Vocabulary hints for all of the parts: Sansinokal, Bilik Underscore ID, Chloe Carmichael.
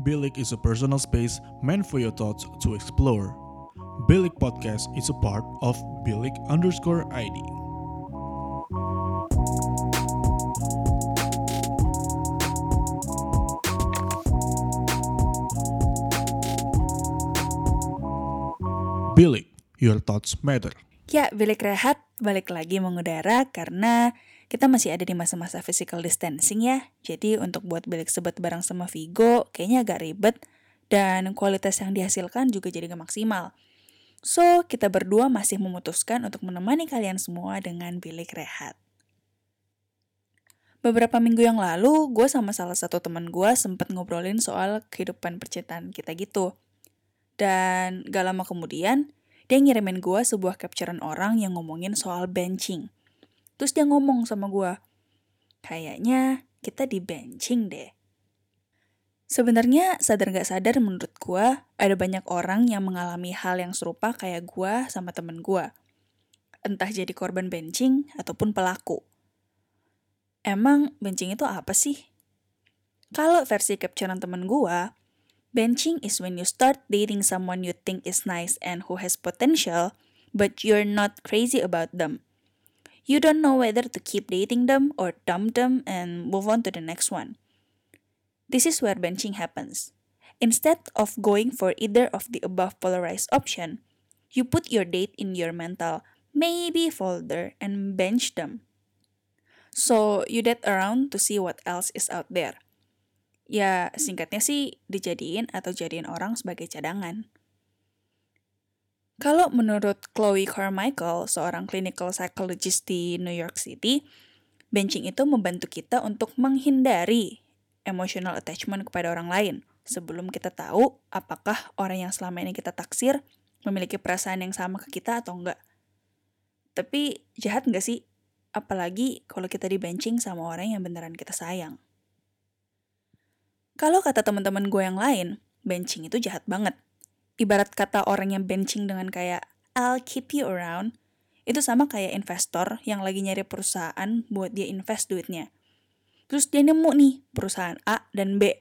Bilik is a personal space meant for your thoughts to explore. Bilik Podcast is a part of Bilik Underscore ID. Bilik, your thoughts matter. Ya, Bilik Rehat balik lagi mengudara karena kita masih ada di masa-masa physical distancing ya. Jadi untuk buat Bilik Sebet bareng sama Vigo kayaknya agak ribet dan kualitas yang dihasilkan juga jadi gak maksimal. So, kita berdua masih memutuskan untuk menemani kalian semua dengan Bilik Rehat. Beberapa minggu yang lalu, gue sama salah satu teman gue sempat ngobrolin soal kehidupan percintaan kita gitu. Dan gak lama kemudian, dia ngirimin gue sebuah capturean orang yang ngomongin soal benching. Terus dia ngomong sama gue, kayaknya kita di benching deh. Sebenarnya sadar gak sadar menurut gue, ada banyak orang yang mengalami hal yang serupa kayak gue sama temen gue. Entah jadi korban benching ataupun pelaku. Emang benching itu apa sih? Kalau versi capturean temen gue, benching is when you start dating someone you think is nice and who has potential, but you're not crazy about them. You don't know whether to keep dating them or dump them and move on to the next one. This is where benching happens. Instead of going for either of the above polarized option, you put your date in your mental maybe folder and bench them. So you date around to see what else is out there. Ya, singkatnya sih dijadiin atau jadiin orang sebagai cadangan. Kalau menurut Chloe Carmichael, seorang clinical psychologist di New York City, benching itu membantu kita untuk menghindari emotional attachment kepada orang lain sebelum kita tahu apakah orang yang selama ini kita taksir memiliki perasaan yang sama ke kita atau enggak. Tapi jahat enggak sih? Apalagi kalau kita di-benching sama orang yang beneran kita sayang. Kalau kata teman-teman gue yang lain, benching itu jahat banget. Ibarat kata orang yang benching dengan kayak, I'll keep you around, itu sama kayak investor yang lagi nyari perusahaan buat dia invest duitnya. Terus dia nemu nih perusahaan A dan B.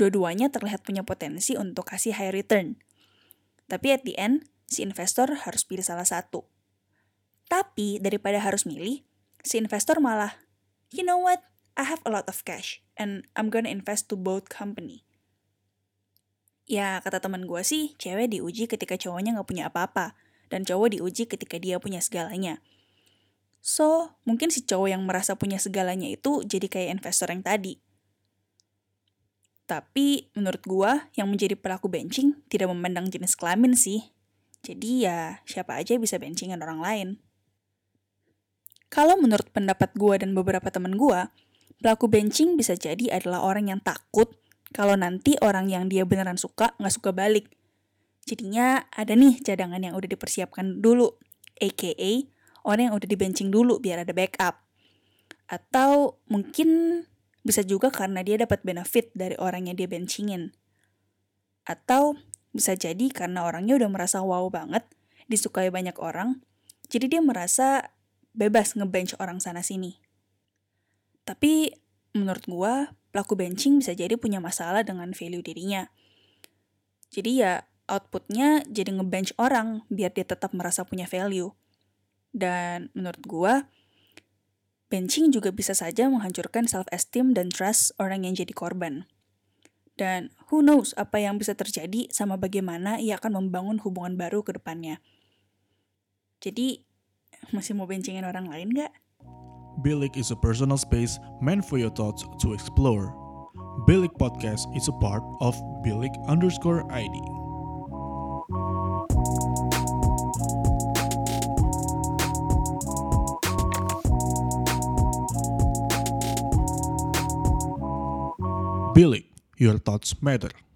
Dua-duanya terlihat punya potensi untuk kasih high return. Tapi at the end, si investor harus pilih salah satu. Tapi daripada harus milih, si investor malah, you know what? I have a lot of cash and I'm gonna invest to both company. Ya, kata teman gue sih, cewek diuji ketika cowoknya gak punya apa-apa dan cowok diuji ketika dia punya segalanya. So, mungkin si cowok yang merasa punya segalanya itu jadi kayak investor yang tadi. Tapi, menurut gue, yang menjadi pelaku benching tidak memandang jenis kelamin sih. Jadi ya, siapa aja bisa benchingin orang lain. Kalau menurut pendapat gue dan beberapa teman gue, pelaku benching bisa jadi adalah orang yang takut kalau nanti orang yang dia beneran suka nggak suka balik. Jadinya ada nih cadangan yang udah dipersiapkan dulu, aka orang yang udah dibenching dulu biar ada backup. Atau mungkin bisa juga karena dia dapat benefit dari orang yang dia benchingin. Atau bisa jadi karena orangnya udah merasa wow banget, disukai banyak orang, jadi dia merasa bebas ngebench orang sana-sini. Tapi menurut gue, pelaku benching bisa jadi punya masalah dengan value dirinya. Jadi ya, outputnya jadi ngebench orang biar dia tetap merasa punya value. Dan menurut gue, benching juga bisa saja menghancurkan self-esteem dan trust orang yang jadi korban. Dan who knows apa yang bisa terjadi sama bagaimana ia akan membangun hubungan baru ke depannya. Jadi, masih mau benchingin orang lain gak? Bilik is a personal space meant for your thoughts to explore. Bilik Podcast is a part of Bilik Underscore ID. Bilik, your thoughts matter.